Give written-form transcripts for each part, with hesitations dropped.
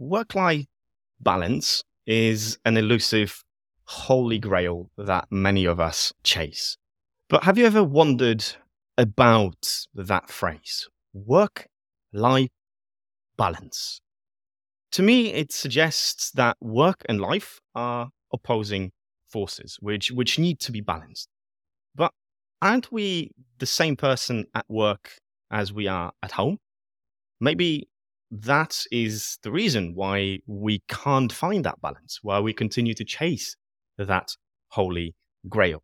work-life balance is an elusive holy grail that many of us chase. But have you ever wondered about that phrase, work-life balance? To me, it suggests that work and life are opposing forces, which need to be balanced. But aren't we the same person at work as we are at home? Maybe that is the reason why we can't find that balance, why we continue to chase that holy grail.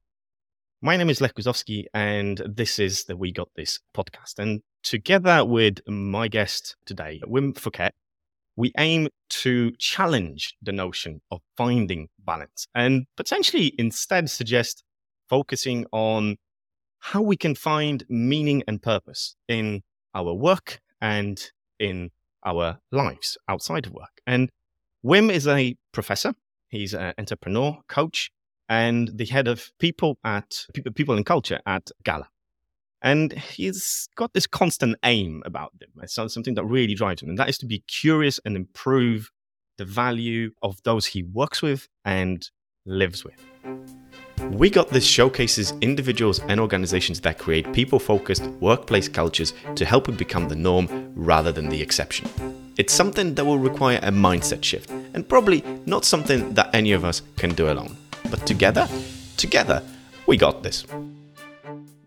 My name is Lech Guzowski, and this is the We Got This podcast. And together with my guest today, Wim Focquet, we aim to challenge the notion of finding balance and potentially instead suggest focusing on how we can find meaning and purpose in our work and in our lives outside of work. And Wim is a professor. He's an entrepreneur, coach, and the head of people and culture at Gala. And he's got this constant aim about him. It's something that really drives him. And that is to be curious and improve the value of those he works with and lives with. We Got This showcases individuals and organizations that create people-focused workplace cultures to help it become the norm rather than the exception. It's something that will require a mindset shift and probably not something that any of us can do alone. But together, we got this.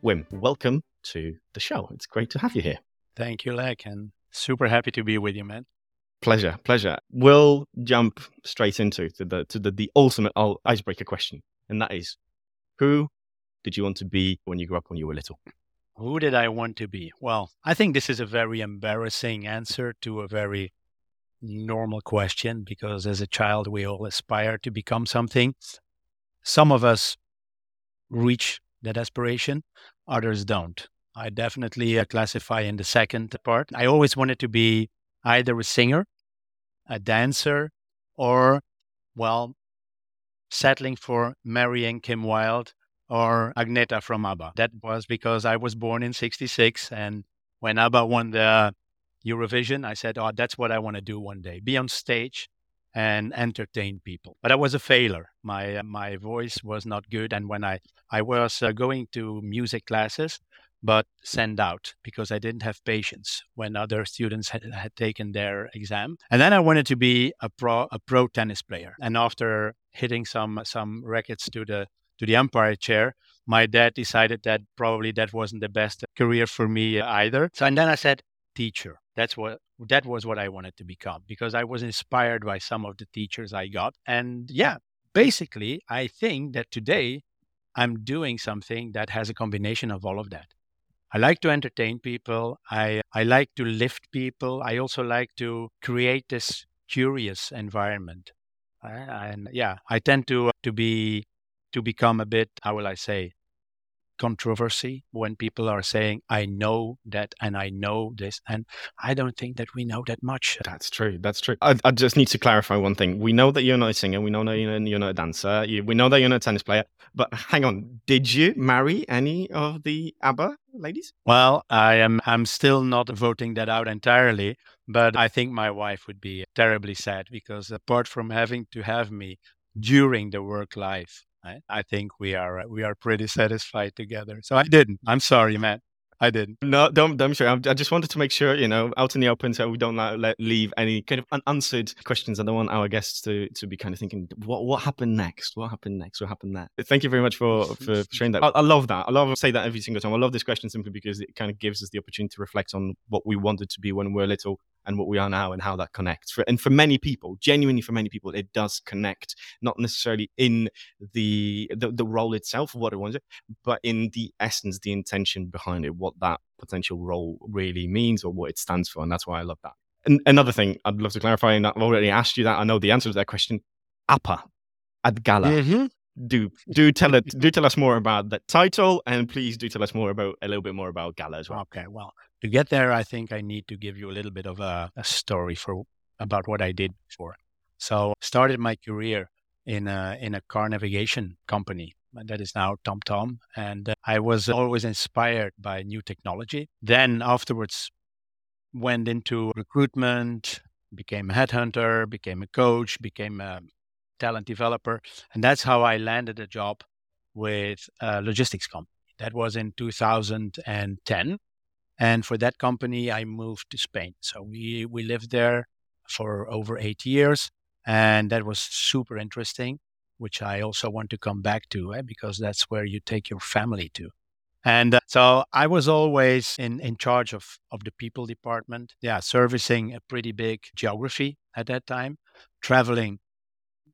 Wim, welcome to the show. It's great to have you here. Thank you, Lech, and super happy to be with you, man. Pleasure. We'll jump straight into the ultimate icebreaker question, and that is, who did you want to be when you grew up when you were little? Who did I want to be? Well, I think this is a very embarrassing answer to a very normal question, because as a child, we all aspire to become something. Some of us reach that aspiration, others don't. I definitely classify in the second part. I always wanted to be either a singer, a dancer, or, well, settling for marrying Kim Wilde or Agnetha from ABBA. That was because I was born in 1966, and when ABBA won the Eurovision, I said, oh, that's what I want to do one day, be on stage and entertain people. But I was a failure. My voice was not good. And when I was going to music classes, but sent out because I didn't have patience when other students had taken their exam. And then I wanted to be a pro tennis player. And after hitting some rackets to the umpire chair, my dad decided that probably that wasn't the best career for me either. So and then I said, teacher. That was what I wanted to become, because I was inspired by some of the teachers I got. And yeah, basically, I think that today I'm doing something that has a combination of all of that. I like to entertain people. I like to lift people. I also like to create this curious environment. And yeah, I tend to become a bit, how will I say, controversy when people are saying, I know that and I know this, and I don't think that we know that much. That's true. I just need to clarify one thing. We know that you're not a singer, we know that you're not a dancer, we know that you're not a tennis player, but hang on, did you marry any of the ABBA ladies? Well, I'm still not voting that out entirely, but I think my wife would be terribly sad, because apart from having to have me during the work life, I think we are pretty satisfied together. So I didn't. I'm sorry, man. I didn't. No, don't sure. I just wanted to make sure, out in the open, so we don't leave any kind of unanswered questions. I don't want our guests to be kind of thinking, what happened next? What happened next? What happened there? Thank you very much for sharing that. I love that. I love say that every single time. I love this question simply because it kind of gives us the opportunity to reflect on what we wanted to be when we were little and what we are now and how that connects. For many people, it does connect, not necessarily in the role itself, what it wants, but in the essence, the intention behind it, what that potential role really means or what it stands for. And that's why I love that. And another thing I'd love to clarify, and I've already asked you that, I know the answer to that question, Appa at Gala. Mm-hmm. Do tell us more about that title, and please do tell us a little bit more about Gala as well. Okay, well, to get there, I think I need to give you a little bit of a story about what I did before. So, started my career in a car navigation company that is now TomTom, and I was always inspired by new technology. Then afterwards, went into recruitment, became a headhunter, became a coach, became a talent developer. And that's how I landed a job with a logistics company. That was in 2010. And for that company, I moved to Spain. So we lived there for over 8 years. And that was super interesting, which I also want to come back to because that's where you take your family to. And so I was always in charge of the people department, servicing a pretty big geography at that time, traveling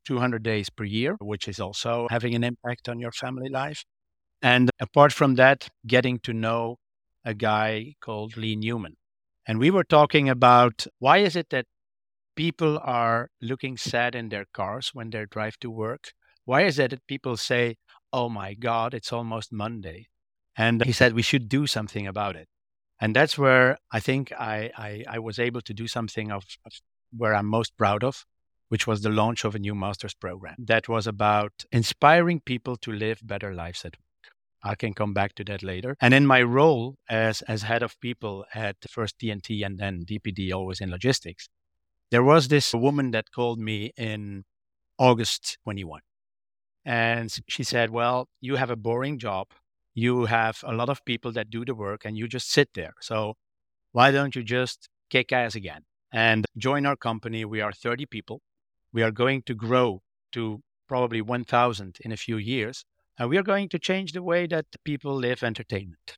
200 days per year, which is also having an impact on your family life. And apart from that, getting to know a guy called Lee Newman. And we were talking about why is it that people are looking sad in their cars when they drive to work? Why is it that people say, oh my God, it's almost Monday? And he said, we should do something about it. And that's where I think I was able to do something of where I'm most proud of, which was the launch of a new master's program that was about inspiring people to live better lives at work. I can come back to that later. And in my role as head of people at first TNT and then DPD, always in logistics, there was this woman that called me in August 21. And she said, well, you have a boring job. You have a lot of people that do the work and you just sit there. So why don't you just kick ass again and join our company? We are 30 people. We are going to grow to probably 1,000 in a few years. And we are going to change the way that people live entertainment.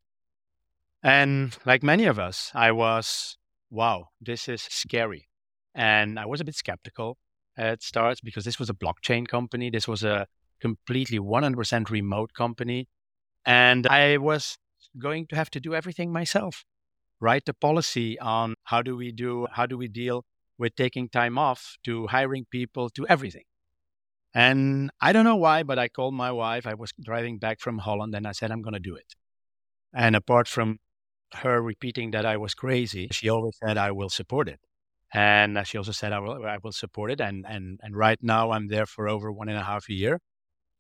And like many of us, I was, wow, this is scary. And I was a bit skeptical at starts because this was a blockchain company. This was a completely 100% remote company. And I was going to have to do everything myself, write the policy on how do we deal with taking time off to hiring people to everything. And I don't know why, but I called my wife. I was driving back from Holland and I said, I'm going to do it. And apart from her repeating that I was crazy, she always said, I will support it. And she also said, I will support it. And right now I'm there for over 1.5 years.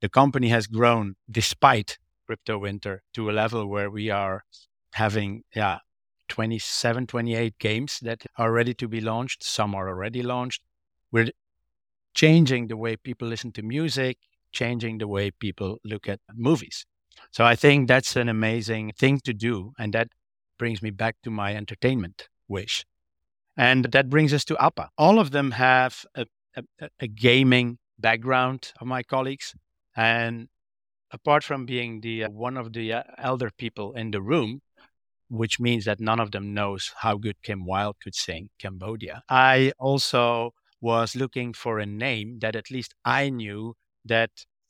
The company has grown despite crypto winter to a level where we are having 27, 28 games that are ready to be launched. Some are already launched. We're changing the way people listen to music, changing the way people look at movies. So I think that's an amazing thing to do. And that brings me back to my entertainment wish. And that brings us to Appa. All of them have a gaming background of my colleagues. And apart from being the one of the elder people in the room, which means that none of them knows how good Kim Wilde could sing Cambodia, I also was looking for a name that at least I knew that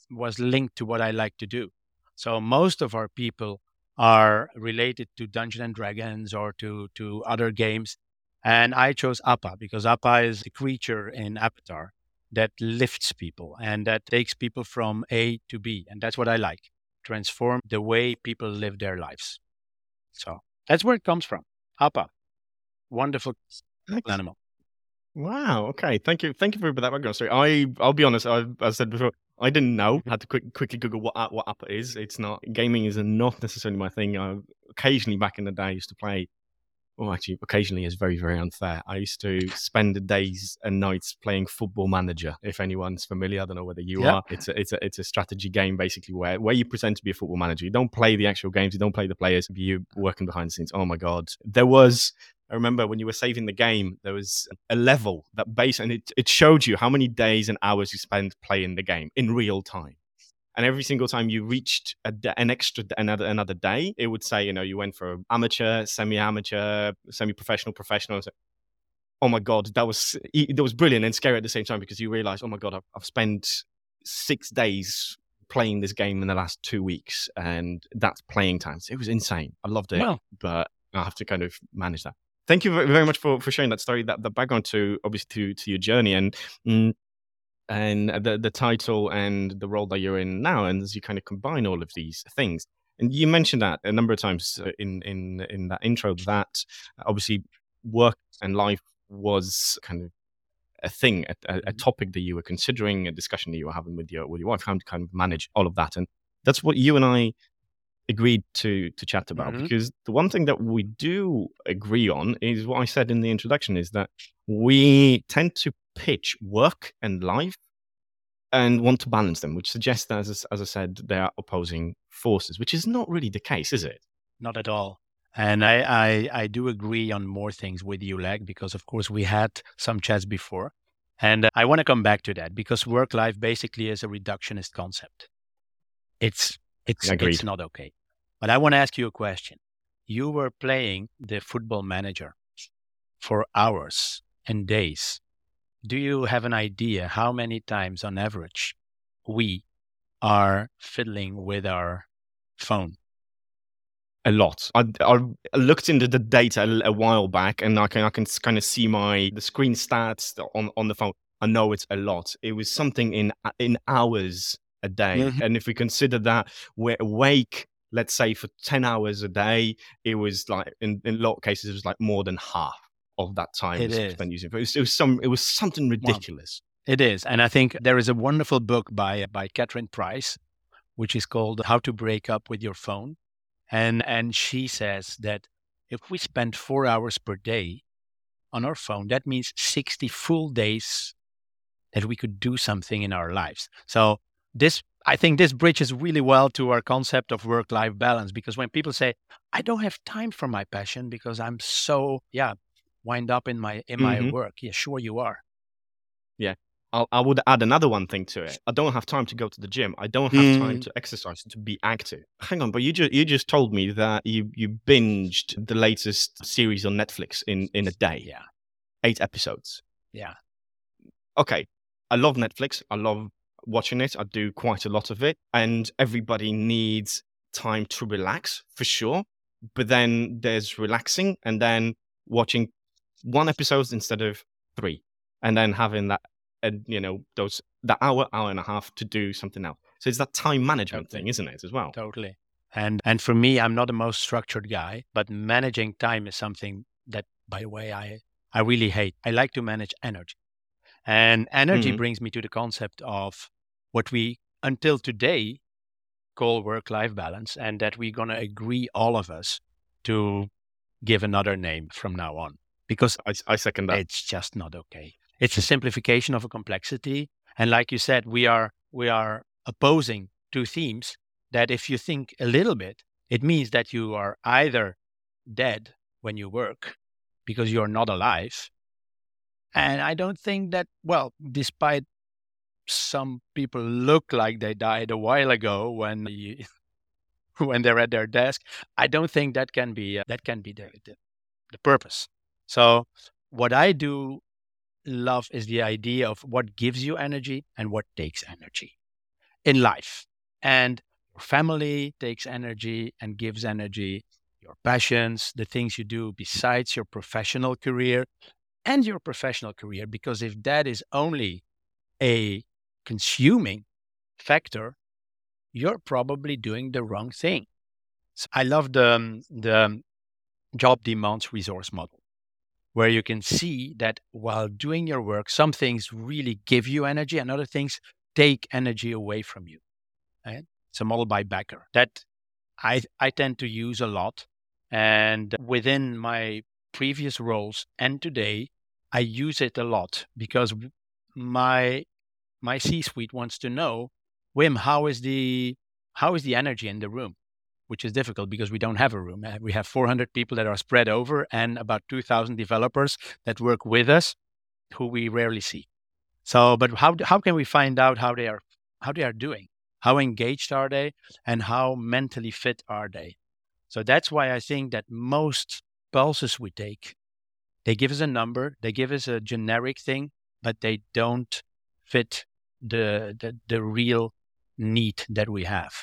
was linked to what I like to do. So most of our people are related to Dungeons & Dragons or to other games. And I chose Appa because Appa is the creature in Avatar that lifts people and that takes people from A to B. And that's what I like, transform the way people live their lives. So that's where it comes from. Appa, wonderful animal. Wow. Okay. Thank you for that background story. I'll be honest. I said before, I didn't know. I had to quickly Google what Appa is. It's not, gaming is not necessarily my thing. I occasionally back in the day I used to play. Well, actually, occasionally is very, very unfair. I used to spend the days and nights playing Football Manager. If anyone's familiar, I don't know whether you are. It's a strategy game, basically, where you pretend to be a football manager. You don't play the actual games. You don't play the players. You're working behind the scenes. Oh, my God. I remember when you were saving the game, there was a level that and it showed you how many days and hours you spent playing the game in real time. And every single time you reached another day, it would say, you went for amateur, semi-amateur, semi-professional, professional. So, oh my God, that was brilliant and scary at the same time because you realize, oh my God, I've spent 6 days playing this game in the last 2 weeks and that's playing time. So it was insane. I loved it, but I have to kind of manage that. Thank you very much for sharing that story, that the background to your journey and the title and the role that you're in now, and as you kind of combine all of these things. And you mentioned that a number of times in that intro, that obviously work and life was kind of a thing, a topic that you were considering, a discussion that you were having with your wife, how to kind of manage all of that. And that's what you and I agreed to chat about, because the one thing that we do agree on is what I said in the introduction, is that we tend to pitch work and life and want to balance them, which suggests, as I said, they are opposing forces, which is not really the case, is it? Not at all. And I do agree on more things with you, Lech, because, of course, we had some chats before. And I want to come back to that because work-life basically is a reductionist concept. It's not okay. But I want to ask you a question. You were playing the Football Manager for hours and days. Do you have an idea how many times on average we are fiddling with our phone? A lot. I looked into the data a while back, and I can kind of see the screen stats on the phone. I know it's a lot. It was something in hours a day, mm-hmm. and if we consider that we're awake, let's say for 10 hours a day, it was like in a lot of cases it was like more than half of that time spent using it. It was something ridiculous. Wow. It is, and I think there is a wonderful book by Catherine Price, which is called How to Break Up with Your Phone. And she says that if we spend 4 hours per day on our phone, that means 60 full days that we could do something in our lives. So I think this bridges really well to our concept of work-life balance, because when people say, I don't have time for my passion because I'm so, wind up in my mm-hmm. work. Yeah, sure you are. Yeah. I would add another one thing to it. I don't have time to go to the gym. I don't have time to exercise, to be active. Hang on, but you just told me that you binged the latest series on Netflix in a day. Yeah. 8 episodes. Yeah. Okay. I love Netflix. I love watching it. I do quite a lot of it. And everybody needs time to relax, for sure. But then there's relaxing and then watching 1 episode instead of 3. And then having that... and, the hour and a half to do something else. So it's that time management thing, isn't it, as well? Totally. And for me, I'm not the most structured guy, but managing time is something that, by the way, I really hate. I like to manage energy. And energy brings me to the concept of what we, until today, call work-life balance, and that we're going to agree, all of us, to give another name from now on. Because I second that. It's just not okay. It's a simplification of a complexity. And like you said, we are opposing two themes that if you think a little bit, it means that you are either dead when you work because you're not alive. And I don't think that, despite some people look like they died a while ago when they're at their desk, I don't think that can be the purpose. So what I do love is the idea of what gives you energy and what takes energy in life. And your family takes energy and gives energy, your passions, the things you do besides your professional career because if that is only a consuming factor, you're probably doing the wrong thing. So I love the job demands resource model, where you can see that while doing your work, some things really give you energy and other things take energy away from you. Right? It's a model by Becker that I tend to use a lot. And within my previous roles and today, I use it a lot because my C-suite wants to know, Wim, how is the energy in the room? Which is difficult because we don't have a room. We have 400 people that are spread over and about 2,000 developers that work with us who we rarely see. So, but how can we find out how they are doing? How engaged are they and how mentally fit are they? So that's why I think that most pulses we take, they give us a number, they give us a generic thing, but they don't fit the real need that we have.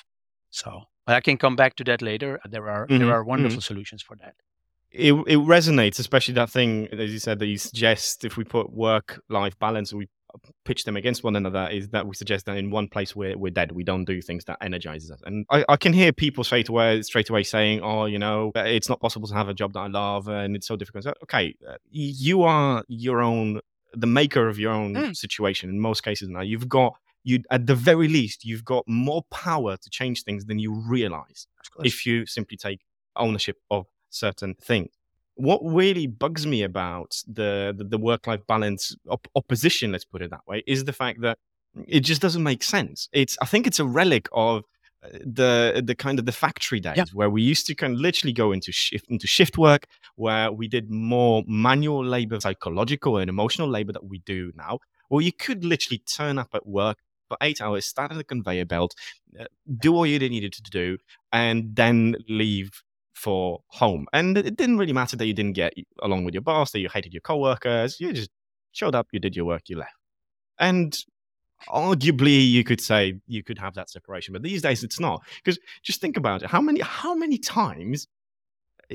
So... but I can come back to that later. There are wonderful solutions for that. It resonates, especially that thing, as you said, that you suggest if we put work-life balance, we pitch them against one another, is that we suggest that in one place we're dead. We don't do things that energizes us. And I can hear people straight away saying, it's not possible to have a job that I love and it's so difficult. So, okay, you are the maker of your own situation in most cases now. You, at the very least, you've got more power to change things than you realize if you simply take ownership of certain things. what really bugs me about the work-life balance opposition, let's put it that way, is the fact that it just doesn't make sense. I think it's a relic of the kind of the factory days, yeah, where we used to kind of literally go into shift work, where we did more manual labor, psychological and emotional labor that we do now. Or you could literally turn up at work for 8 hours, start at the conveyor belt, do all you needed to do, and then leave for home. And it didn't really matter that you didn't get along with your boss, that you hated your coworkers. You just showed up, you did your work, you left. And arguably, you could say you could have that separation, but these days it's not. Because just think about it: how many times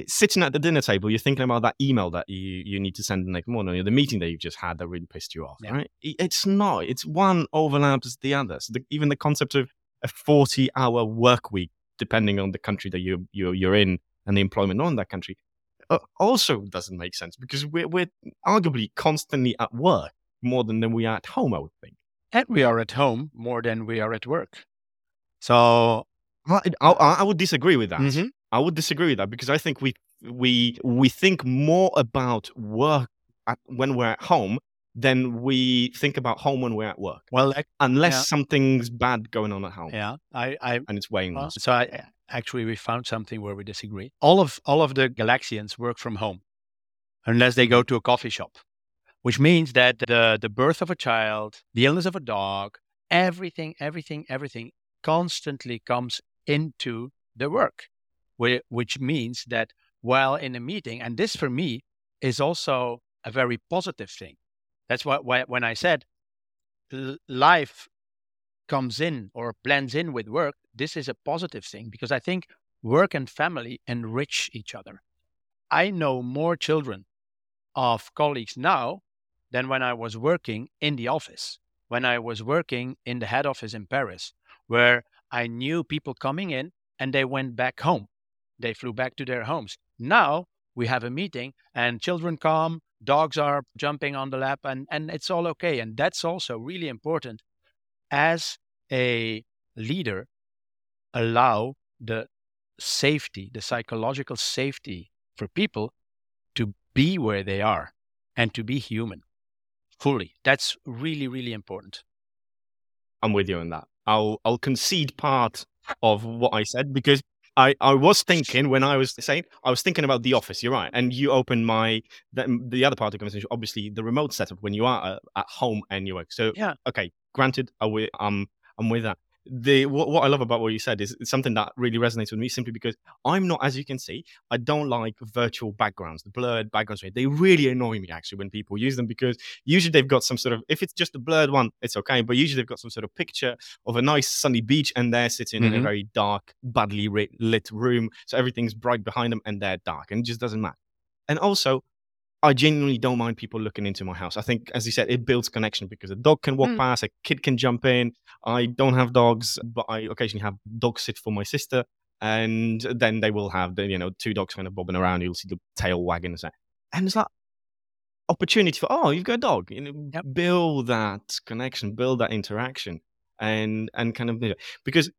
sitting at the dinner table, you're thinking about that email that you need to send the next morning, or the meeting that you've just had that really pissed you off, yeah, right? It's not. It's one overlaps the other. So even the concept of a 40-hour work week, depending on the country that you're in and the employment on that country, also doesn't make sense, because we're arguably constantly at work more than we are at home, I would think. And we are at home more than we are at work. So I would disagree with that. Mm-hmm. I would disagree with that, because I think we think more about work when we're at home than we think about home when we're at work. Well, unless something's bad going on at home. Yeah, and it's weighing us. So we found something where we disagree. All of the Galaxians work from home, unless they go to a coffee shop, which means that the birth of a child, the illness of a dog, everything constantly comes into the work. Which means that while in a meeting, and this for me is also a very positive thing. That's why when I said life comes in or blends in with work, this is a positive thing, because I think work and family enrich each other. I know more children of colleagues now than when I was working in the office, when I was working in the head office in Paris, where I knew people coming in and they went back home. They flew back to their homes. Now we have a meeting and children come, dogs are jumping on the lap, and it's all okay. And that's also really important. As a leader, allow the safety, the psychological safety for people to be where they are and to be human fully. That's really, really important. I'm with you on that. I'll concede part of what I said, because I was thinking, when I was saying, I was thinking about the office, you're right. And you opened the other part of the conversation, obviously the remote setup when you are at home and you work. So, yeah. Okay, granted, I'm with that. What I love about what you said is something that really resonates with me, simply because I'm not, as you can see, I don't like virtual backgrounds, the blurred backgrounds. They really annoy me, actually, when people use them, because usually they've got some sort of, if it's just a blurred one, it's okay. But usually they've got some sort of picture of a nice sunny beach and they're sitting in a very dark, badly lit room. So everything's bright behind them and they're dark, and it just doesn't matter. And also, I genuinely don't mind people looking into my house. I think, as you said, it builds connection, because a dog can walk past, a kid can jump in. I don't have dogs, but I occasionally have dog sit for my sister. And then they will have two dogs kind of bobbing around. You'll see the tail wagging and stuff. And it's like opportunity for, oh, you've got a dog. Build that connection, build that interaction. And kind of, because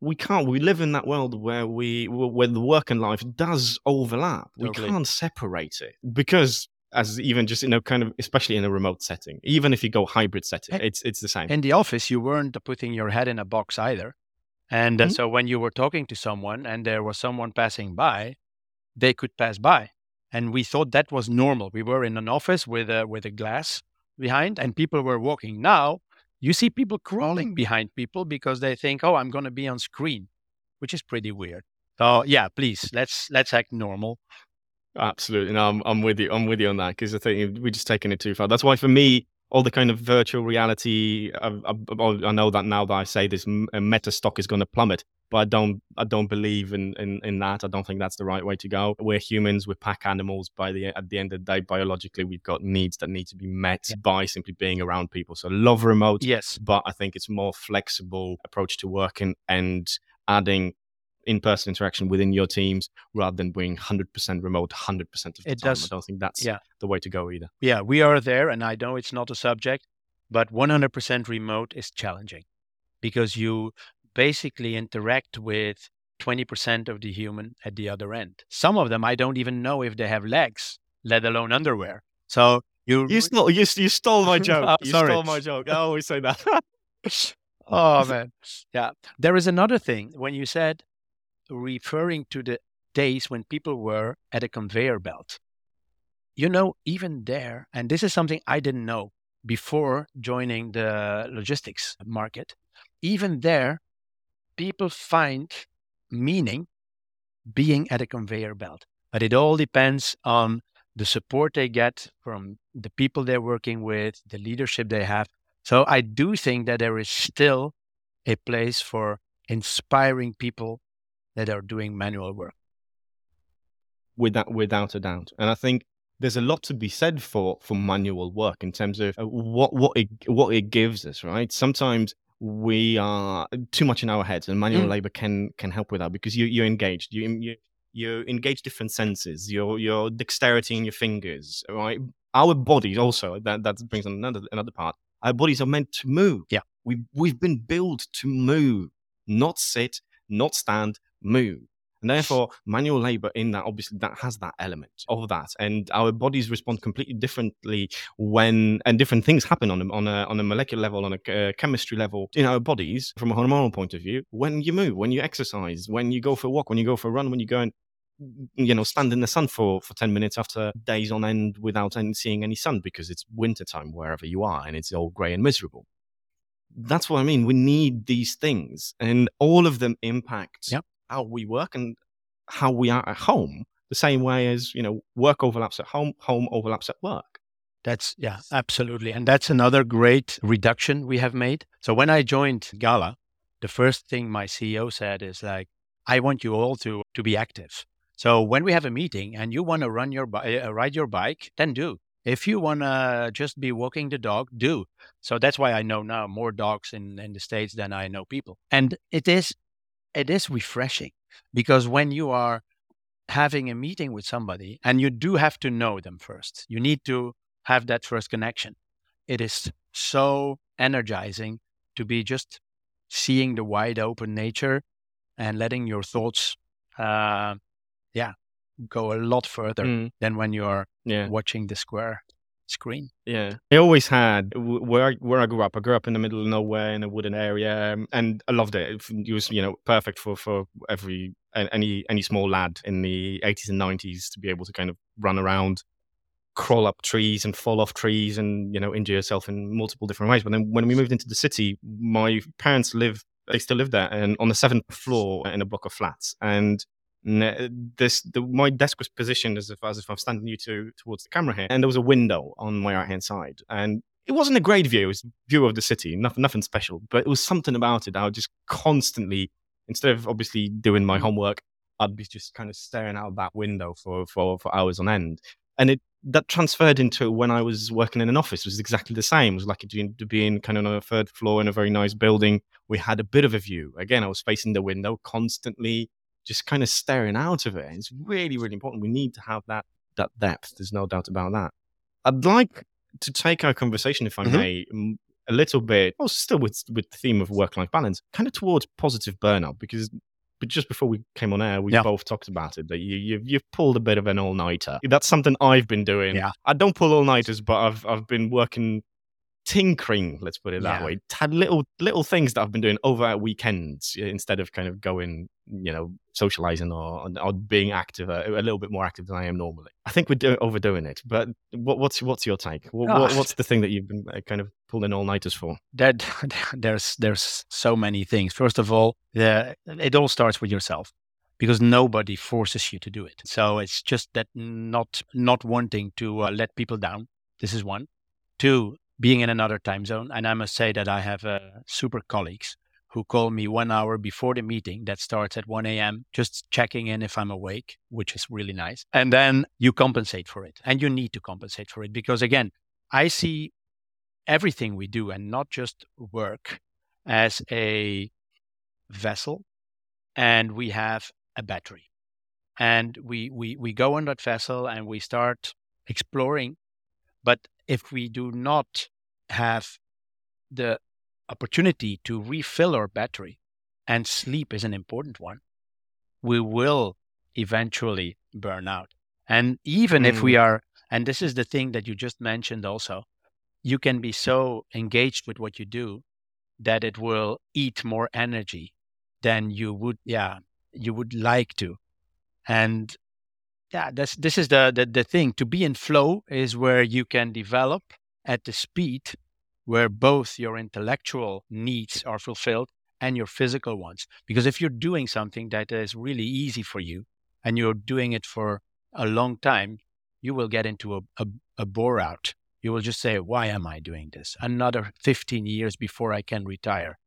we live in that world where the work and life does overlap. Totally. We can't separate it, because as even just kind of, especially in a remote setting, even if you go hybrid setting, it's the same. In the office, you weren't putting your head in a box either. And so when you were talking to someone and there was someone passing by, they could pass by. And we thought that was normal. We were in an office with a glass behind, and people were walking. Now, you see people crawling behind people because they think, oh, I'm going to be on screen, which is pretty weird. So yeah, please, let's act normal. Absolutely. No, I'm with you. I'm with you on that, because I think we're just taking it too far. That's why for me, all the kind of virtual reality, I know that now that I say this, Meta stock is going to plummet, but I don't believe in that. I don't think that's the right way to go. We're humans, we're pack animals. At the end of the day, biologically, we've got needs that need to be met by simply being around people. So love remote, yes, but I think it's more flexible approach to working and adding in-person interaction within your teams, rather than being 100% remote 100% of the time. I don't think that's the way to go either. Yeah, we are there, and I know it's not a subject, but 100% remote is challenging, because you basically interact with 20% of the human at the other end. Some of them, I don't even know if they have legs, let alone underwear. So you stole my joke. Oh, sorry. You stole my joke. I always say that. Oh, man. Yeah. There is another thing when you said, referring to the days when people were at a conveyor belt. You know, even there, and this is something I didn't know before joining the logistics market, even there, people find meaning being at a conveyor belt. But it all depends on the support they get from the people they're working with, the leadership they have. So I do think that there is still a place for inspiring people that are doing manual work. Without a doubt. And I think there's a lot to be said for manual work in terms of what it gives us, right? Sometimes we are too much in our heads, and manual labor can help with that, because you're engaged. You engage different senses, your dexterity in your fingers, right? Our bodies also, that brings on another part. Our bodies are meant to move. Yeah. We've been built to move, not sit, not stand, move. And therefore, manual labor in that, obviously, that has that element of that. And our bodies respond completely differently when different things happen on a molecular level, on a chemistry level in our bodies from a hormonal point of view, when you move, when you exercise, when you go for a walk, when you go for a run, when you go and, stand in the sun for 10 minutes after days on end without seeing any sun because it's wintertime wherever you are and it's all grey and miserable. That's what I mean. We need these things, and all of them impact how we work and how we are at home, the same way as, work overlaps at home, home overlaps at work. That's, absolutely. And that's another great reduction we have made. So when I joined Gala, the first thing my CEO said is like, I want you all to be active. So when we have a meeting and you want to ride your bike, then do. If you want to just be walking the dog, do. So that's why I know now more dogs in the States than I know people. And it is refreshing, because when you are having a meeting with somebody, and you do have to know them first, you need to have that first connection. It is so energizing to be just seeing the wide open nature and letting your thoughts, go a lot further than when you are watching the square screen. Yeah. I always had, where I grew up in the middle of nowhere in a wooden area, and I loved it. It was, perfect for any small lad in the 80s and 90s to be able to kind of run around, crawl up trees and fall off trees and, injure yourself in multiple different ways. But then when we moved into the city, my parents they still live there, and on the 7th floor in a block of flats. And my desk was positioned as if I'm standing towards the camera here, and there was a window on my right hand side, and it wasn't a great view. It was a view of the city, nothing special, but it was something about it. I would just constantly, instead of obviously doing my homework, I'd be just kind of staring out that window for hours on end, and that transferred into when I was working in an office. It was exactly the same. It was like being kind of on a third floor in a very nice building. We had a bit of a view. Again, I was facing the window constantly, just kind of staring out of it. It's really, really important. We need to have that depth. There's no doubt about that. I'd like to take our conversation, if I may, a little bit, still with the theme of work-life balance, kind of towards positive burnout, but just before we came on air, we both talked about it, that you've pulled a bit of an all-nighter. That's something I've been doing. Yeah. I don't pull all-nighters, but I've been working, tinkering, let's put it that way. Had little things that I've been doing over at weekends instead of kind of going, socializing or being active, a little bit more active than I am normally. I think we're overdoing it. But what's your take? What's the thing that you've been kind of pulling all-nighters for? There's so many things. First of all, it all starts with yourself, because nobody forces you to do it. So it's just that not wanting to let people down. This is one. Two, being in another time zone. And I must say that I have super colleagues who call me 1 hour before the meeting that starts at 1 a.m., just checking in if I'm awake, which is really nice. And then you compensate for it. And you need to compensate for it, because, again, I see everything we do, and not just work, as a vessel. And we have a battery. And we go on that vessel and we start exploring. But if we do not have the opportunity to refill our battery, and sleep is an important one, we will eventually burn out. And even if we are, and this is the thing that you just mentioned also, you can be so engaged with what you do that it will eat more energy than you would like to. And yeah, this is the thing. To be in flow is where you can develop at the speed where both your intellectual needs are fulfilled and your physical ones. Because if you're doing something that is really easy for you and you're doing it for a long time, you will get into a bore out. You will just say, why am I doing this? Another 15 years before I can retire.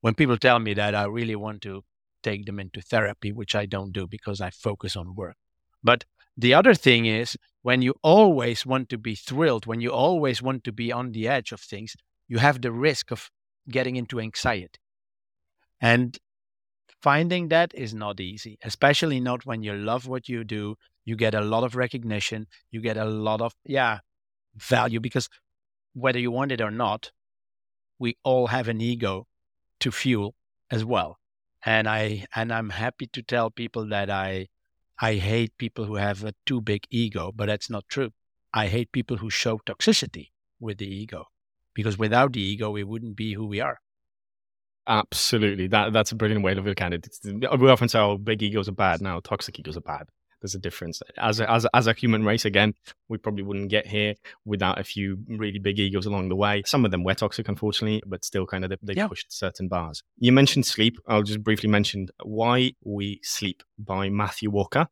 When people tell me that, I really want to take them into therapy, which I don't do because I focus on work. But the other thing is, when you always want to be thrilled, when you always want to be on the edge of things, you have the risk of getting into anxiety. And finding that is not easy, especially not when you love what you do. You get a lot of recognition. You get a lot of, value, because whether you want it or not, we all have an ego to fuel as well. And I'm happy to tell people that I hate people who have a too big ego, but that's not true. I hate people who show toxicity with the ego, because without the ego, we wouldn't be who we are. Absolutely. That's a brilliant way to look at it. We often say, oh, big egos are bad. No, toxic egos are bad. There's a difference. As a human race, again, we probably wouldn't get here without a few really big egos along the way. Some of them were toxic, unfortunately, but still kind of they pushed certain bars. You mentioned sleep. I'll just briefly mention Why We Sleep by Matthew Walker.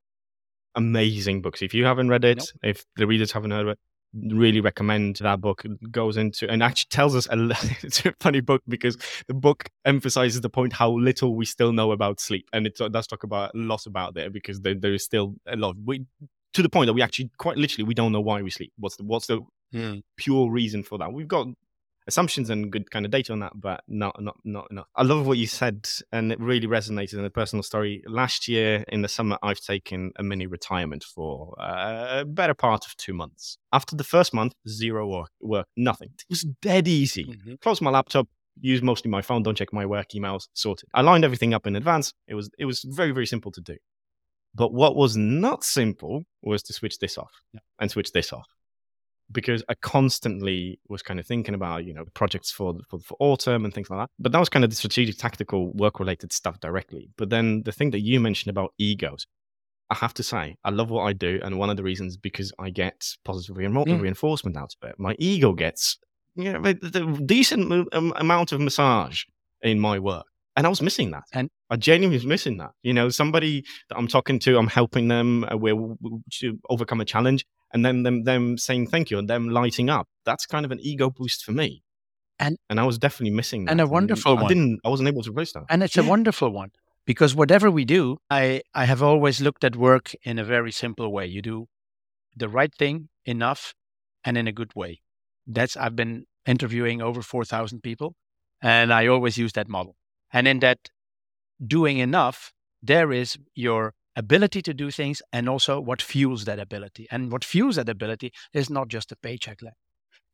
Amazing book. So if you haven't read it, if the readers haven't heard of it, really recommend that book. It goes into and actually tells us it's a funny book because the book emphasizes the point how little we still know about sleep, and it does talk about a lot about there because there is still a lot. To the point that we actually quite literally we don't know why we sleep. What's the pure reason for that? We've got assumptions and good kind of data on that, but not enough. I love what you said, and it really resonated in a personal story. Last year in the summer, I've taken a mini retirement for a better part of 2 months. After the first month, zero work, nothing. It was dead easy. Mm-hmm. Closed my laptop, used mostly my phone, don't check my work emails, sorted. I lined everything up in advance. It was very, very simple to do. But what was not simple was to switch this off and switch this off. Because I constantly was kind of thinking about, projects for autumn and things like that. But that was kind of the strategic, tactical, work-related stuff directly. But then the thing that you mentioned about egos, I have to say, I love what I do. And one of the reasons, because I get positive reinforcement out of it. My ego gets a decent amount of massage in my work. And I was missing that. And I genuinely was missing that. Somebody that I'm talking to, I'm helping them to overcome a challenge. And then them saying thank you and them lighting up. That's kind of an ego boost for me. And I was definitely missing that. And a wonderful one. I wasn't able to replace that. And it's a wonderful one. Because whatever we do, I have always looked at work in a very simple way. You do the right thing, enough, and in a good way. I've been interviewing over 4,000 people. And I always use that model. And in that doing enough, there is your ability to do things and also what fuels that ability. And what fuels that ability is not just a paycheck.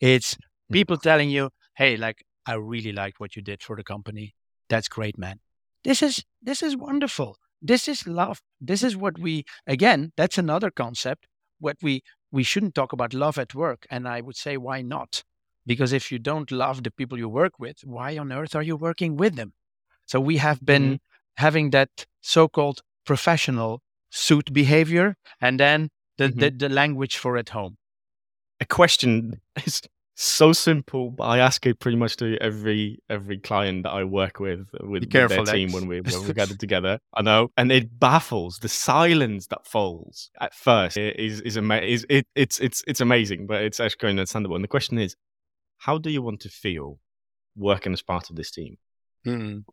It's people telling you, hey, I really liked what you did for the company. That's great, man. This is wonderful. This is love. This is what that's another concept. What we shouldn't talk about love at work. And I would say, why not? Because if you don't love the people you work with, why on earth are you working with them? So we have been having that so-called professional suit behavior and then the language for at home. A question is so simple, but I ask it pretty much to every client that I work with their team when we gathered together. I know. And it baffles the silence that falls at first. It's amazing, but it's actually understandable. And the question is, how do you want to feel working as part of this team? Mm.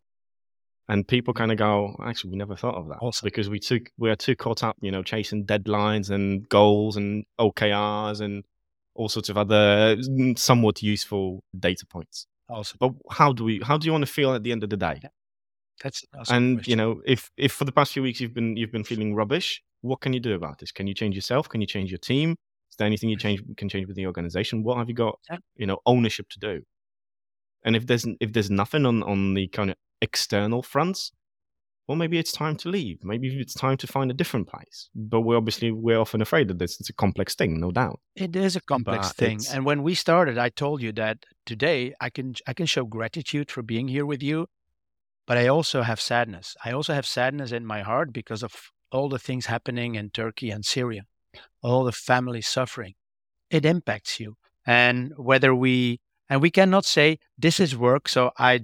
And people kind of go, actually, we never thought of that. Also, because we are too caught up, chasing deadlines and goals and OKRs and all sorts of other somewhat useful data points. Also, but how do you want to feel at the end of the day? Yeah. That's a question. If for the past few weeks you've been feeling rubbish, what can you do about this? Can you change yourself? Can you change your team? Is there anything you can change with the organization? What have you got? Yeah. Ownership to do. And if there's nothing on the kind of external fronts, well, maybe it's time to leave. Maybe it's time to find a different place. But we're often afraid of this. It's a complex thing, no doubt. It is a complex thing. And when we started, I told you that today I can show gratitude for being here with you, but I also have sadness. I also have sadness in my heart because of all the things happening in Turkey and Syria, all the family suffering. It impacts you. And we cannot say this is work, so I'm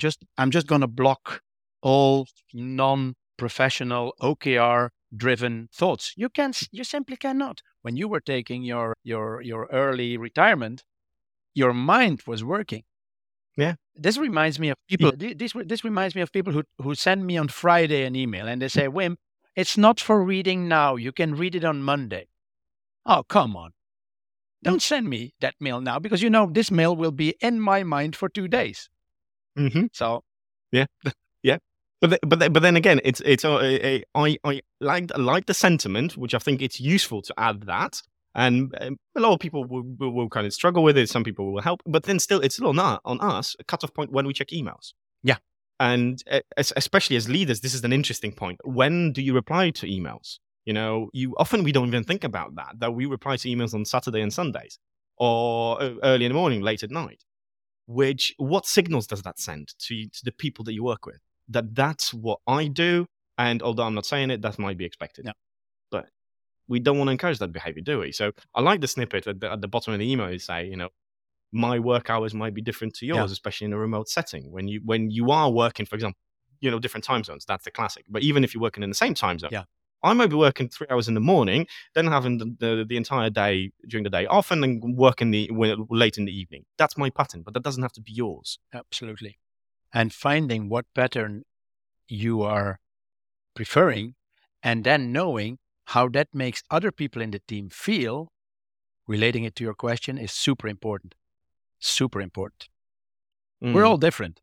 just going to block all non-professional, OKR-driven thoughts. You simply cannot. When you were taking your early retirement, your mind was working. Yeah. This reminds me of people. This reminds me of people who send me on Friday an email and they say, Wim, it's not for reading now. You can read it on Monday. Oh, come on! Don't send me that mail now because you know this mail will be in my mind for 2 days. Mm-hmm. So, yeah. Yeah, but then again, I like the sentiment, which I think it's useful to add that, and a lot of people will kind of struggle with it. Some people will help, but then still, it's still on us a cutoff point when we check emails. Yeah, and especially as leaders, this is an interesting point. When do you reply to emails? You know, we don't even think about that we reply to emails on Saturday and Sundays, or early in the morning, late at night. What signals does that send to the people that you work with? That's what I do, and although I'm not saying it, that might be expected. Yeah. But we don't want to encourage that behavior, do we? So I like the snippet at the bottom of the email. You say, you know, my work hours might be different to yours, especially in a remote setting. When you are working, for example, you know, different time zones, that's the classic. But even if you're working in the same time zone, I might be working 3 hours in the morning, then having the entire day during the day off, and then working late in the evening. That's my pattern, but that doesn't have to be yours. Absolutely. And finding what pattern you are preferring, and then knowing how that makes other people in the team feel, relating it to your question, is super important. Super important. Mm. We're all different.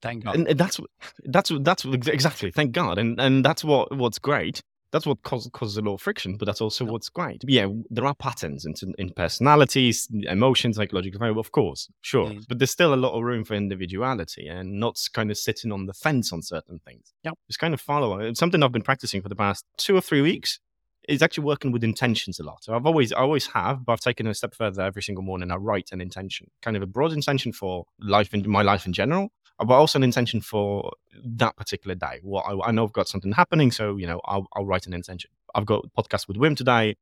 Thank God. And that's exactly. Thank God. And that's what's great. That's what causes a lot of friction, but that's also what's great. Yeah, there are patterns in personalities, emotions, psychological, of course, sure. Mm. But there's still a lot of room for individuality and not kind of sitting on the fence on certain things. Yeah. Just kind of follow. Something I've been practicing for the past 2 or 3 weeks is actually working with intentions a lot. So I always have, but I've taken a step further every single morning. I write an intention, kind of a broad intention for life, in my life in general, but also an intention for that particular day. Well, I know I've got something happening, so, you know, I'll write an intention. I've got a podcast with Wim today.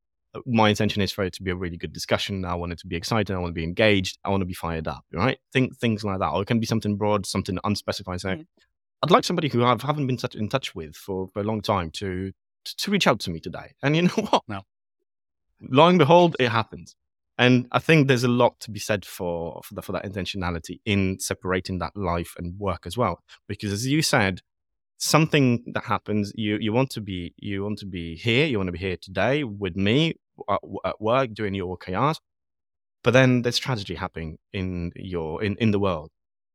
My intention is for it to be a really good discussion. I want it to be exciting. I want to be engaged. I want to be fired up, right? Things like that. Or it can be something broad, something unspecified. So I'd like somebody who I haven't been in touch with for a long time to reach out to me today. And you know what? No. Lo and behold, it happens. And I think there's a lot to be said for that intentionality in separating that life and work as well, because as you said, something that happens, you want to be here today with me at work doing your OKRs, but then there's tragedy happening in the world.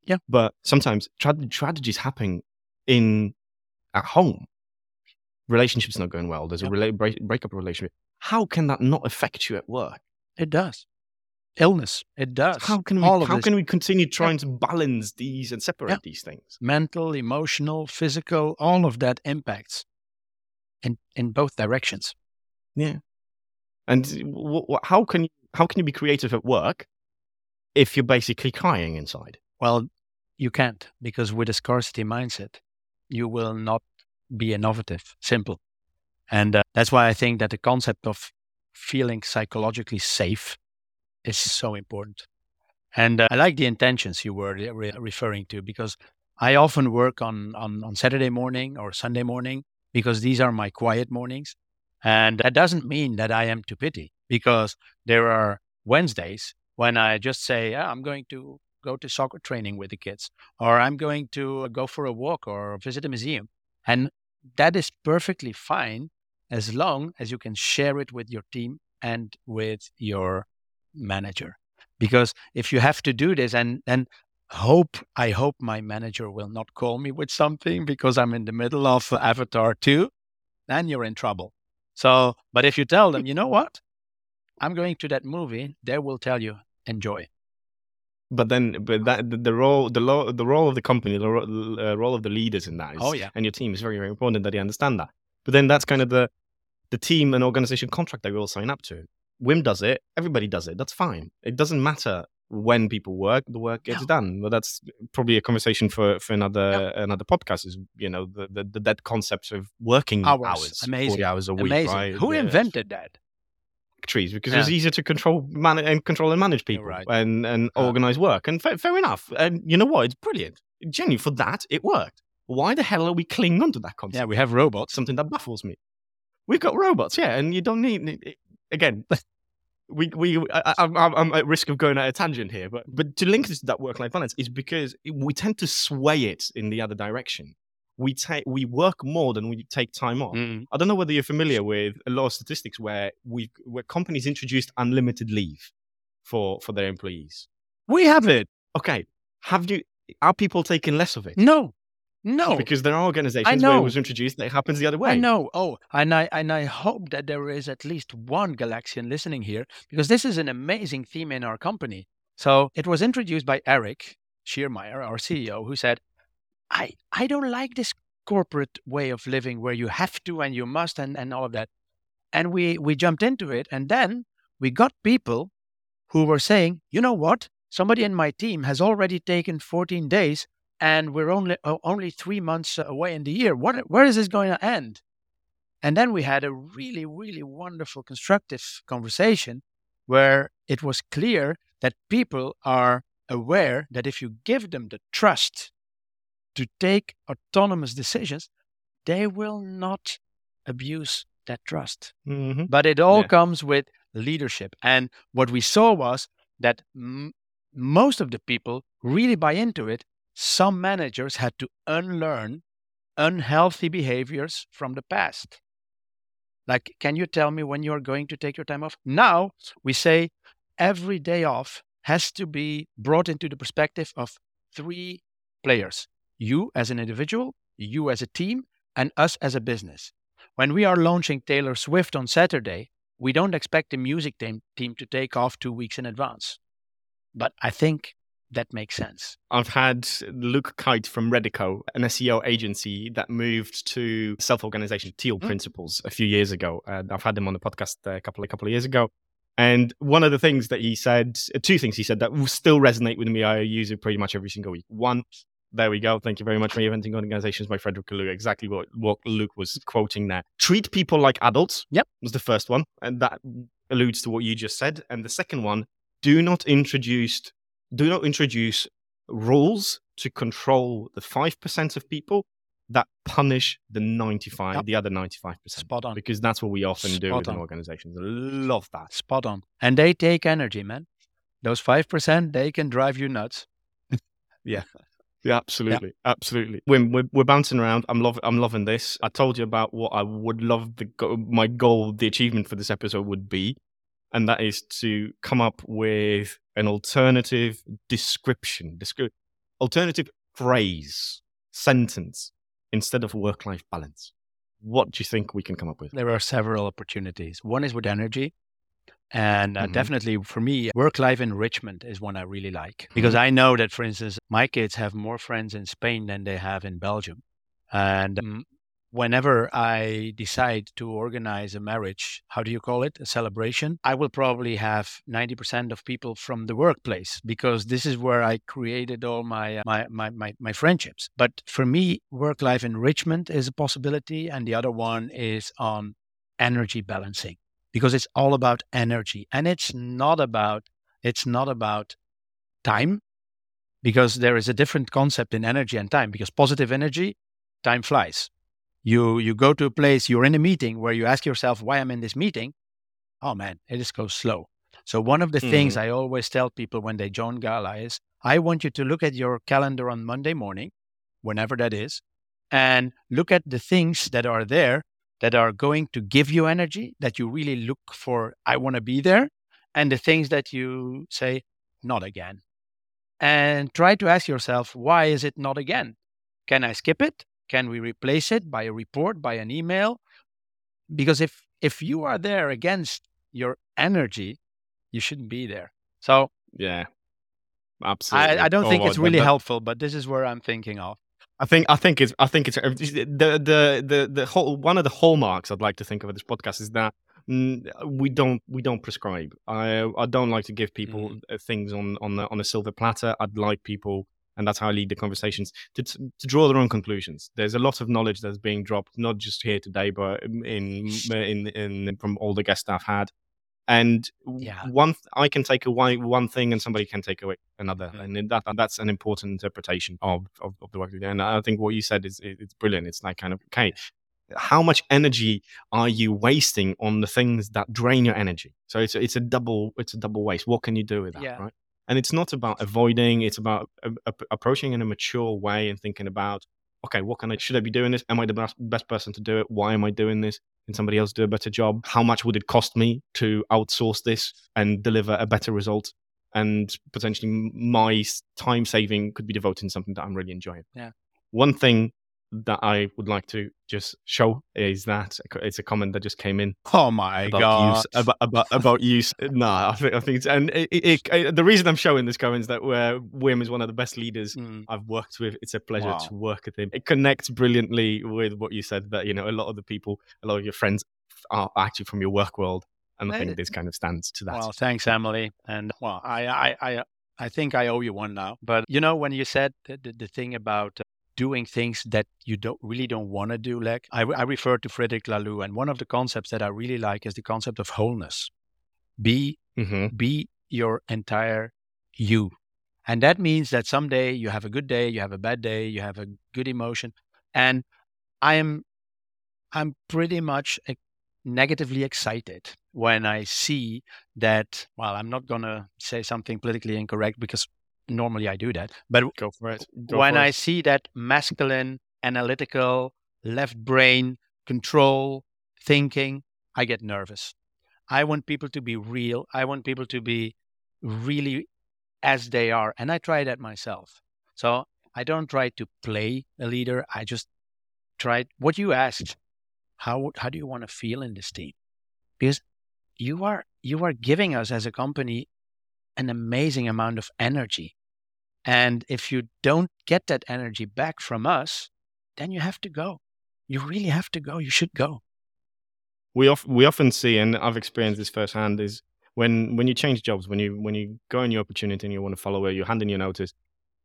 Yeah. But sometimes tragedies happen at home. Relationship's not going well. There's a breakup relationship. How can that not affect you at work? It does. Illness. It does. How can we continue trying to balance these and separate these things? Mental, emotional, physical, all of that impacts in both directions. Yeah. And how can you be creative at work if you're basically crying inside? Well, you can't, because with a scarcity mindset, you will not be innovative. Simple. And that's why I think that the concept of feeling psychologically safe is so important. And I like the intentions you were referring to, because I often work on Saturday morning or Sunday morning, because these are my quiet mornings. And that doesn't mean that I am too pity, because there are Wednesdays when I just say, I'm going to go to soccer training with the kids, or I'm going to go for a walk or visit a museum. And that is perfectly fine, as long as you can share it with your team and with your manager. Because if you have to do this and I hope my manager will not call me with something because I'm in the middle of Avatar 2, then you're in trouble. So, but if you tell them, you know what? I'm going to that movie, they will tell you, enjoy. But the role of the leaders in that is, and your team is very, very important that they understand that. But then that's kind of the team and organization contract that we all sign up to. Wim does it. Everybody does it. That's fine. It doesn't matter when people work, the work gets done. But that's probably a conversation for another podcast is, you know, the dead concept of working hours. Amazing. 40 hours a week. Amazing. Right? Who invented that? Trees, because it's easier to control and manage people and organize work, and fair enough, and you know what, it's brilliant, genuinely, for that it worked. Why the hell are we clinging on to that concept? We have robots, something that baffles me. We've got robots, and you don't need it. Again, I'm at risk of going at a tangent here, but to link this to that work-life balance is because we tend to sway it in the other direction. We work more than we take time off. Mm. I don't know whether you're familiar with a lot of statistics where companies introduced unlimited leave for their employees. We have it. Okay. Are people taking less of it? No. Because there are organizations where it was introduced that it happens the other way. I know. Oh, and I hope that there is at least one Galaxian listening here, because this is an amazing theme in our company. So it was introduced by Eric Schiermeyer, our CEO, who said, I don't like this corporate way of living where you have to and you must and all of that. And we jumped into it. And then we got people who were saying, you know what? Somebody in my team has already taken 14 days and we're only 3 months away in the year. Where is this going to end? And then we had a really, really wonderful, constructive conversation where it was clear that people are aware that if you give them the trust to take autonomous decisions, they will not abuse that trust. Mm-hmm. But it all comes with leadership. And what we saw was that most of the people really buy into it. Some managers had to unlearn unhealthy behaviors from the past. Like, can you tell me when you're going to take your time off? Now, we say every day off has to be brought into the perspective of three players. You as an individual, you as a team, and us as a business. When we are launching Taylor Swift on Saturday, we don't expect the music team to take off 2 weeks in advance. But I think that makes sense. I've had Luke Kite from Redico, an SEO agency that moved to self-organization, Teal principles a few years ago. And I've had him on the podcast a couple of years ago. And one of the things that he said, two things he said that will still resonate with me. I use it pretty much every single week. One, there we go. Thank you very much for Reinventing Organizations by Frederick Laloux. Exactly what Luke was quoting there. Treat people like adults. Yep. Was the first one. And that alludes to what you just said. And the second one, do not introduce rules to control the 5% of people that punish the 95, the other 95%. Spot on. Because that's what we often do within organizations. I love that. Spot on. And they take energy, man. Those 5%, they can drive you nuts. Yeah, absolutely. We're bouncing around. I'm loving this. I told you about what I would love my goal, the achievement for this episode would be, and that is to come up with an alternative description, alternative phrase, sentence, instead of work-life balance. What do you think we can come up with? There are several opportunities. One is with energy. And definitely for me, work-life enrichment is one I really like, because I know that, for instance, my kids have more friends in Spain than they have in Belgium. And whenever I decide to organize a marriage, how do you call it? A celebration. I will probably have 90% of people from the workplace, because this is where I created all my friendships. But for me, work-life enrichment is a possibility. And the other one is on energy balancing. Because it's all about energy, and it's not about time, because there is a different concept in energy and time. Because positive energy, time flies. You go to a place, you're in a meeting where you ask yourself, why I'm in this meeting? Oh man, it just goes slow. So one of the things I always tell people when they join Gala is, I want you to look at your calendar on Monday morning, whenever that is, and look at the things that are there that are going to give you energy, that you really look for, I want to be there, and the things that you say, not again. And try to ask yourself, why is it not again? Can I skip it? Can we replace it by a report, by an email? Because if you are there against your energy, you shouldn't be there. So absolutely. I don't think it's really helpful, but this is where I'm thinking of. I think it's the whole, one of the hallmarks I'd like to think of this podcast is that we don't prescribe. I don't like to give people things on a silver platter. I'd like people, and that's how I lead the conversations, to draw their own conclusions. There's a lot of knowledge that's being dropped, not just here today, but in from all the guests I've had. And I can take away one thing, and somebody can take away another, and that's an important interpretation of the work we do. And I think what you said is brilliant. It's like, kind of, okay, how much energy are you wasting on the things that drain your energy? So it's a double waste. What can you do with that, right? And it's not about avoiding; it's about approaching in a mature way and thinking about, okay, what can I? Should I be doing this? Am I the best person to do it? Why am I doing this? Can somebody else do a better job? How much would it cost me to outsource this and deliver a better result? And potentially my time saving could be devoted to something that I'm really enjoying. Yeah. One thing that I would like to just show is that it's a comment that just came in. Oh my God. About use. Nah, I think it's, and the reason I'm showing this comment is that Wim is one of the best leaders I've worked with. It's a pleasure to work with him. It connects brilliantly with what you said, that, you know, a lot of your friends are actually from your work world. And I think this kind of stands to that. Well, thanks, Emily. And well, I think I owe you one now, but you know, when you said the thing about doing things that you really don't want to do. Like I refer to Frederick Laloux, and one of the concepts that I really like is the concept of wholeness. Be your entire you. And that means that someday you have a good day, you have a bad day, you have a good emotion. And I'm pretty much negatively excited when I see that, well, I'm not going to say something politically incorrect because normally I do that, but go for it. I see that masculine, analytical, left brain, control, thinking, I get nervous. I want people to be real. I want people to be really as they are. And I try that myself. So I don't try to play a leader. I just try what you asked. How do you want to feel in this team? Because you are giving us as a company an amazing amount of energy. And if you don't get that energy back from us, then you have to go. You really have to go. You should go. We often see, and I've experienced this firsthand, is when you change jobs, when you go on your opportunity and you want to follow it, you hand in your notice,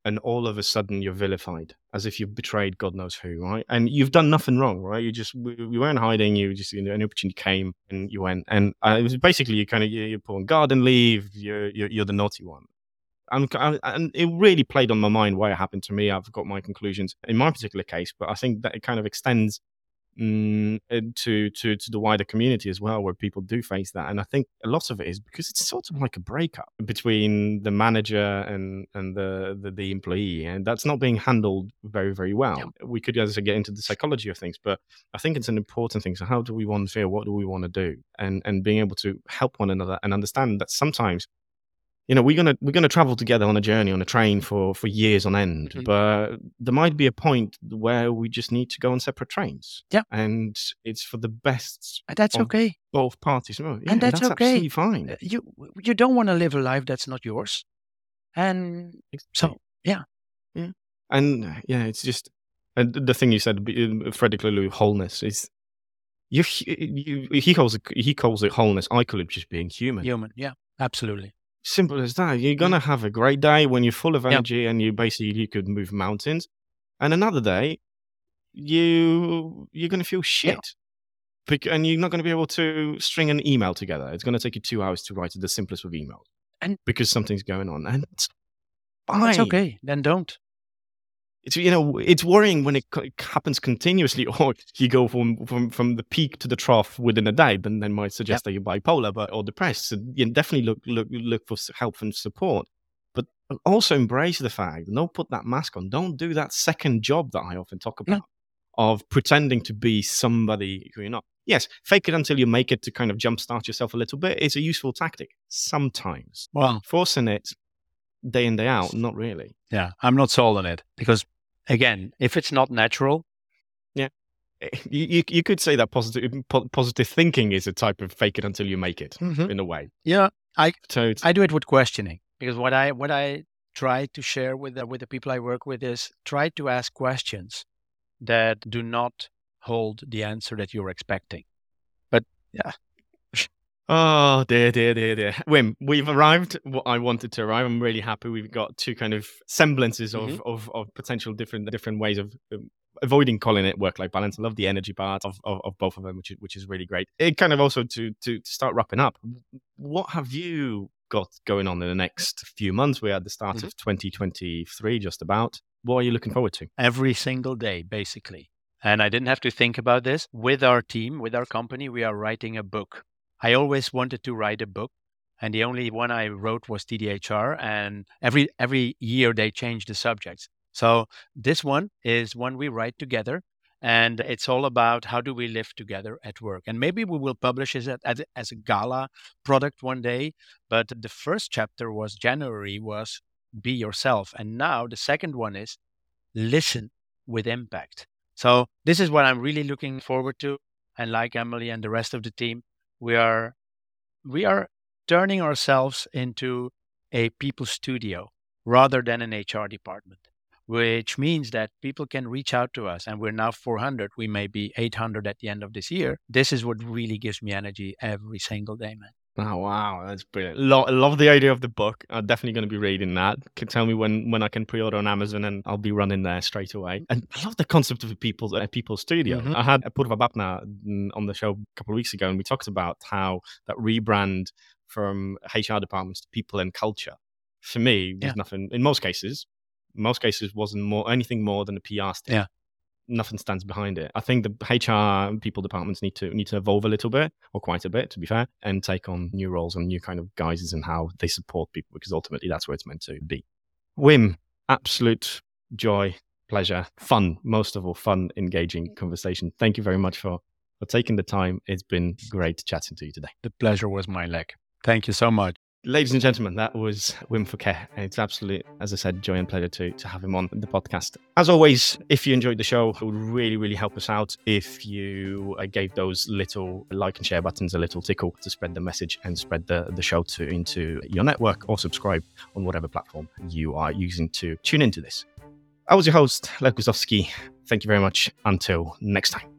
and all of a sudden you're vilified as if you've betrayed God knows who, right? And you've done nothing wrong, right? You weren't hiding. You just, you know, an opportunity came and you went, and it was basically you put on garden leave. You're the naughty one. And it really played on my mind why it happened to me. I've got my conclusions in my particular case, but I think that it kind of extends to the wider community as well, where people do face that. And I think a lot of it is because it's sort of like a breakup between the manager and the employee, and that's not being handled very, very well. We could also get into the psychology of things, but I think it's an important thing. So how do we want to feel? What do we want to do? And being able to help one another and understand that sometimes, you know, we're gonna travel together on a journey, on a train for years on end. Mm-hmm. But there might be a point where we just need to go on separate trains. Yeah. And it's for the best. And that's okay. Both parties. Yeah, and that's okay. Absolutely fine. You don't want to live a life that's not yours. And so, yeah. Yeah. And yeah, it's just the thing you said, Frederick Laloux, wholeness is. He calls it wholeness. I call it just being human. Human. Yeah. Absolutely. Simple as that. You're going to have a great day when you're full of energy and you could move mountains. And another day, you're going to feel shit. Yeah. And you're not going to be able to string an email together. It's going to take you 2 hours to write the simplest of emails. And because something's going on. And it's fine. It's okay. Then don't. It's, you know, it's worrying when it happens continuously, or you go from the peak to the trough within a day, and then might suggest that you're bipolar or depressed. So you definitely look for help and support, but also embrace the fact, don't put that mask on. Don't do that second job that I often talk about of pretending to be somebody who you're not. Yes, fake it until you make it to kind of jumpstart yourself a little bit. It's a useful tactic sometimes. Wow. Forcing it day in, day out, not really. Yeah, I'm not sold on it because, again, if it's not natural, you could say that positive thinking is a type of fake it until you make it in a way. Yeah, I do it with questioning, because what I try to share with the people I work with is try to ask questions that do not hold the answer that you're expecting. But yeah. Oh, dear. Wim, we've arrived what I wanted to arrive. I'm really happy we've got two kind of semblances of potential different ways of avoiding calling it work-life balance. I love the energy part of both of them, which is really great. It kind of also to start wrapping up, what have you got going on in the next few months? We're at the start of 2023, just about. What are you looking forward to? Every single day, basically. And I didn't have to think about this. With our team, with our company, we are writing a book. I always wanted to write a book, and the only one I wrote was TDHR, and every year they change the subjects. So this one is one we write together, and it's all about how do we live together at work. And maybe we will publish it as a Gala product one day, but the first chapter was be yourself. And now the second one is listen with impact. So this is what I'm really looking forward to. And like Emily and the rest of the team, we are turning ourselves into a people studio rather than an HR department, which means that people can reach out to us, and we're now 400. We may be 800 at the end of this year. This is what really gives me energy every single day, man. Oh, wow. That's brilliant. Love the idea of the book. I'm definitely going to be reading that. Can tell me when I can pre-order on Amazon, and I'll be running there straight away. And I love the concept of a people studio. Mm-hmm. I had Apurva Bapna on the show a couple of weeks ago, and we talked about how that rebrand from HR departments to people and culture, for me, was nothing. In most cases wasn't anything more than a PR stick. Yeah. Nothing stands behind it. I think the HR people departments need to evolve a little bit, or quite a bit, to be fair, and take on new roles and new kind of guises in how they support people, because ultimately that's where it's meant to be. Wim, absolute joy, pleasure, fun, most of all, fun, engaging conversation. Thank you very much for taking the time. It's been great chatting to you today. The pleasure was mine, Lech. Thank you so much. Ladies and gentlemen, that was Wim Focquet. It's absolutely, as I said, joy and pleasure to have him on the podcast. As always, if you enjoyed the show, it would really, really help us out if you gave those little like and share buttons a little tickle to spread the message and spread the show into your network, or subscribe on whatever platform you are using to tune into this. I was your host, Lech Guzowski. Thank you very much. Until next time.